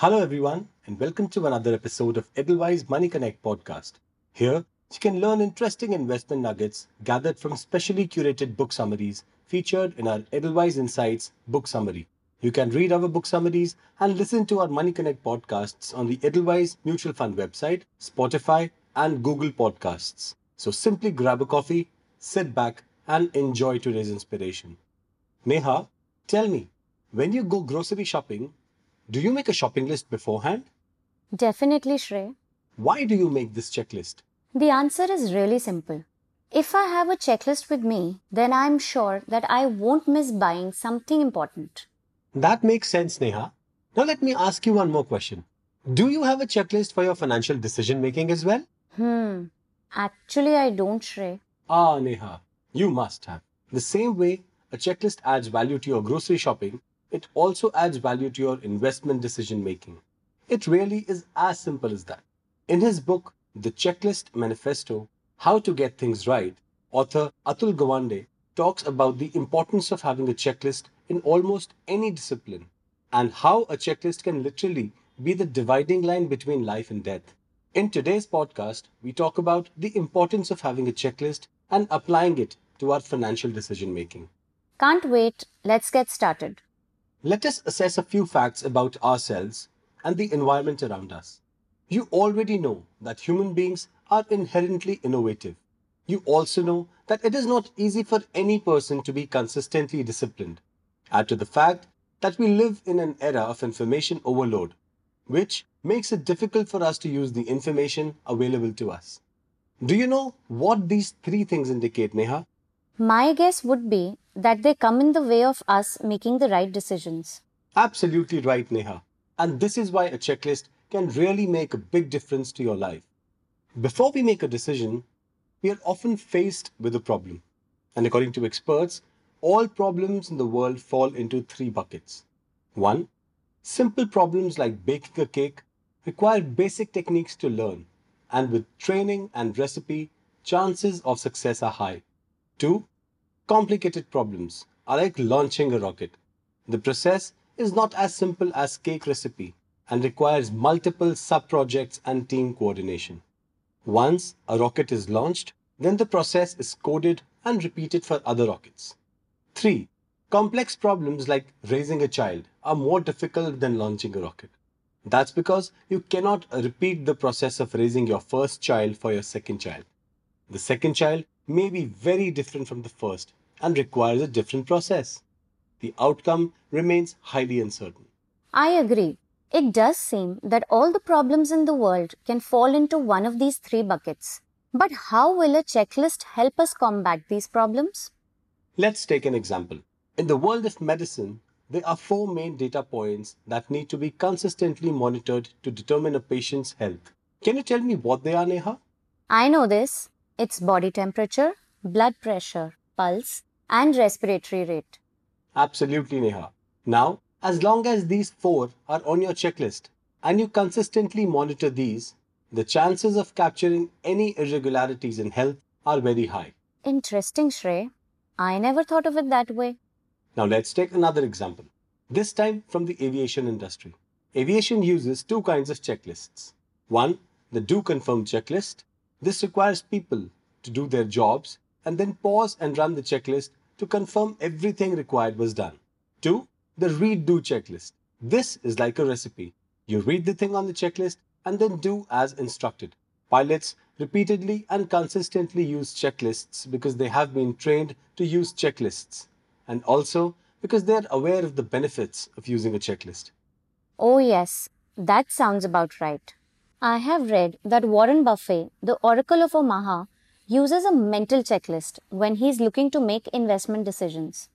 Hello everyone and welcome to another episode of Edelweiss Money Connect podcast. Here, you can learn interesting investment nuggets gathered from specially curated book summaries featured in our Edelweiss Insights book summary. You can read our book summaries and listen to our Money Connect podcasts on the Edelweiss Mutual Fund website, Spotify and Google Podcasts. So simply grab a coffee, sit back and enjoy today's inspiration. Neha, tell me, when you go grocery shopping, do you make a shopping list beforehand? Definitely, Shrey. Why do you make this checklist? The answer is really simple. If I have a checklist with me, then I'm sure that I won't miss buying something important. That makes sense, Neha. Now let me ask you one more question. Do you have a checklist for your financial decision making as well? Actually, I don't, Shrey. Ah, Neha, you must have. The same way a checklist adds value to your grocery shopping, it also adds value to your investment decision-making. It really is as simple as that. In his book, The Checklist Manifesto, How to Get Things Right, author Atul Gawande talks about the importance of having a checklist in almost any discipline and how a checklist can literally be the dividing line between life and death. In today's podcast, we talk about the importance of having a checklist and applying it to our financial decision-making. Can't wait. Let's get started. Let us assess a few facts about ourselves and the environment around us. You already know that human beings are inherently innovative. You also know that it is not easy for any person to be consistently disciplined. Add to the fact that we live in an era of information overload, which makes it difficult for us to use the information available to us. Do you know what these three things indicate, Neha? My guess would be that they come in the way of us making the right decisions. Absolutely right, Neha. And this is why a checklist can really make a big difference to your life. Before we make a decision, we are often faced with a problem. And according to experts, all problems in the world fall into three buckets. One, simple problems like baking a cake require basic techniques to learn. And with training and recipe, chances of success are high. Two, complicated problems are like launching a rocket. The process is not as simple as cake recipe and requires multiple sub-projects and team coordination. Once a rocket is launched, then the process is coded and repeated for other rockets. Three, complex problems like raising a child are more difficult than launching a rocket. That's because you cannot repeat the process of raising your first child for your second child. The second child may be very different from the first and requires a different process. The outcome remains highly uncertain. I agree. It does seem that all the problems in the world can fall into one of these three buckets. But how will a checklist help us combat these problems? Let's take an example. In the world of medicine, there are four main data points that need to be consistently monitored to determine a patient's health. Can you tell me what they are, Neha? I know this. It's body temperature, blood pressure, pulse, and respiratory rate. Absolutely, Neha. Now, as long as these four are on your checklist and you consistently monitor these, the chances of capturing any irregularities in health are very high. Interesting, Shrey. I never thought of it that way. Now, let's take another example. This time from the aviation industry. Aviation uses two kinds of checklists. One, the do confirm checklist. This requires people to do their jobs and then pause and run the checklist to confirm everything required was done. Two, the read-do checklist. This is like a recipe. You read the thing on the checklist and then do as instructed. Pilots repeatedly and consistently use checklists because they have been trained to use checklists and also because they are aware of the benefits of using a checklist. Oh yes, that sounds about right. I have read that Warren Buffett, the Oracle of Omaha, uses a mental checklist when he's looking to make investment decisions.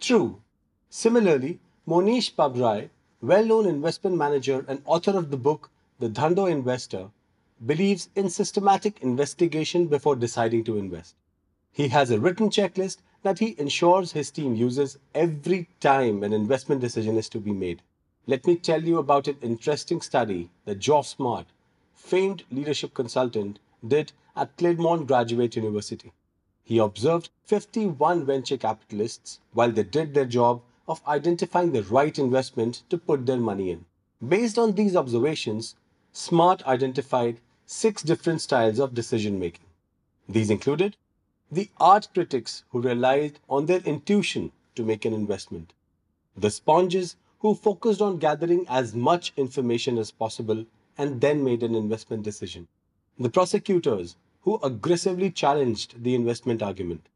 True. Similarly, Monish Pabrai, well-known investment manager and author of the book The Dhando Investor, believes in systematic investigation before deciding to invest. He has a written checklist that he ensures his team uses every time an investment decision is to be made. Let me tell you about an interesting study that Joff Smart, famed leadership consultant, did at Claremont Graduate University. He observed 51 venture capitalists while they did their job of identifying the right investment to put their money in. Based on these observations, Smart identified 6 different styles of decision-making. These included the art critics who relied on their intuition to make an investment, the sponges who focused on gathering as much information as possible and then made an investment decision, the prosecutors who aggressively challenged the investment argument,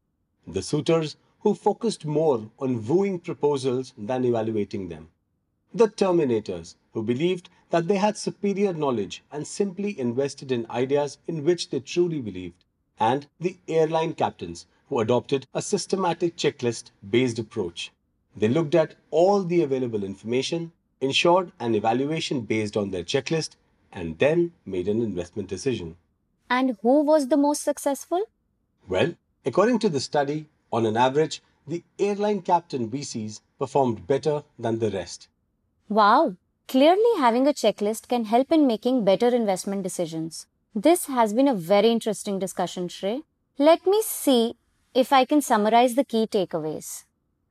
the suitors who focused more on wooing proposals than evaluating them, the terminators who believed that they had superior knowledge and simply invested in ideas in which they truly believed, and the airline captains who adopted a systematic checklist-based approach. They looked at all the available information, ensured an evaluation based on their checklist, and then made an investment decision. And who was the most successful? Well, according to the study, on an average, the airline captain VCs performed better than the rest. Wow! Clearly, having a checklist can help in making better investment decisions. This has been a very interesting discussion, Shrey. Let me see if I can summarize the key takeaways.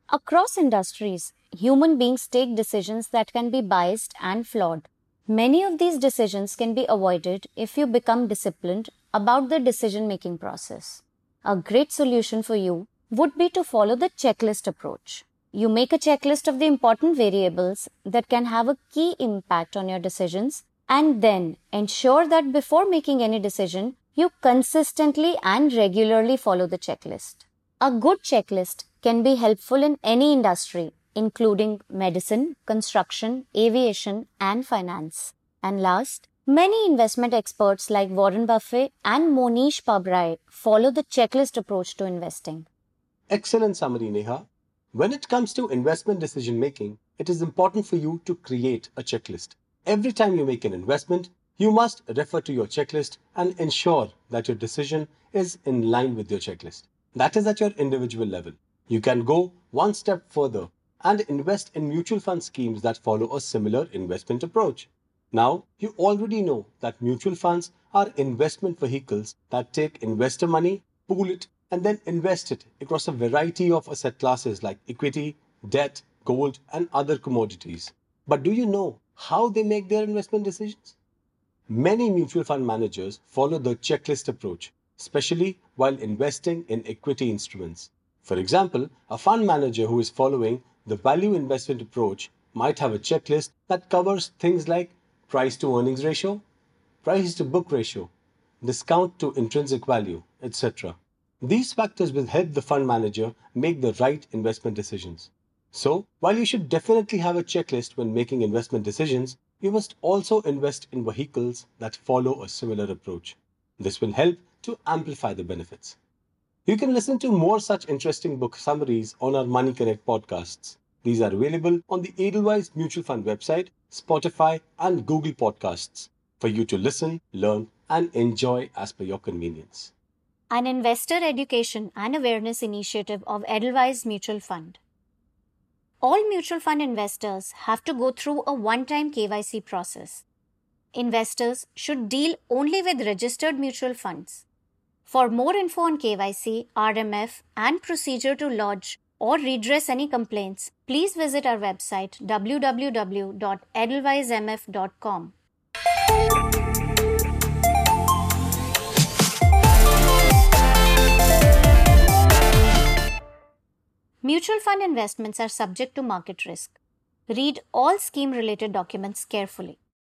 Across industries, human beings take decisions that can be biased and flawed. Many of these decisions can be avoided if you become disciplined about the decision-making process. A great solution for you would be to follow the checklist approach. You make a checklist of the important variables that can have a key impact on your decisions, and then ensure that before making any decision, you consistently and regularly follow the checklist. A good checklist can be helpful in any industry, including medicine, construction, aviation, and finance. And last, many investment experts like Warren Buffett and Monish Pabrai follow the checklist approach to investing. Excellent summary, Neha. When it comes to investment decision-making, it is important for you to create a checklist. Every time you make an investment, you must refer to your checklist and ensure that your decision is in line with your checklist. That is at your individual level. You can go one step further and invest in mutual fund schemes that follow a similar investment approach. Now, you already know that mutual funds are investment vehicles that take investor money, pool it, and then invest it across a variety of asset classes like equity, debt, gold, and other commodities. But do you know how they make their investment decisions? Many mutual fund managers follow the checklist approach, especially while investing in equity instruments. For example, a fund manager who is following the value investment approach might have a checklist that covers things like price to earnings ratio, price to book ratio, discount to intrinsic value, etc. These factors will help the fund manager make the right investment decisions. So, while you should definitely have a checklist when making investment decisions, you must also invest in vehicles that follow a similar approach. This will help to amplify the benefits. You can listen to more such interesting book summaries on our Money Connect podcasts. These are available on the Edelweiss Mutual Fund website, Spotify, and Google Podcasts for you to listen, learn, and enjoy as per your convenience. An investor education and awareness initiative of Edelweiss Mutual Fund. All mutual fund investors have to go through a one-time KYC process. Investors should deal only with registered mutual funds. For more info on KYC, RMF, and procedure to lodge or redress any complaints, please visit our website www.edelweissmf.com. Mutual fund investments are subject to market risk. Read all scheme-related documents carefully.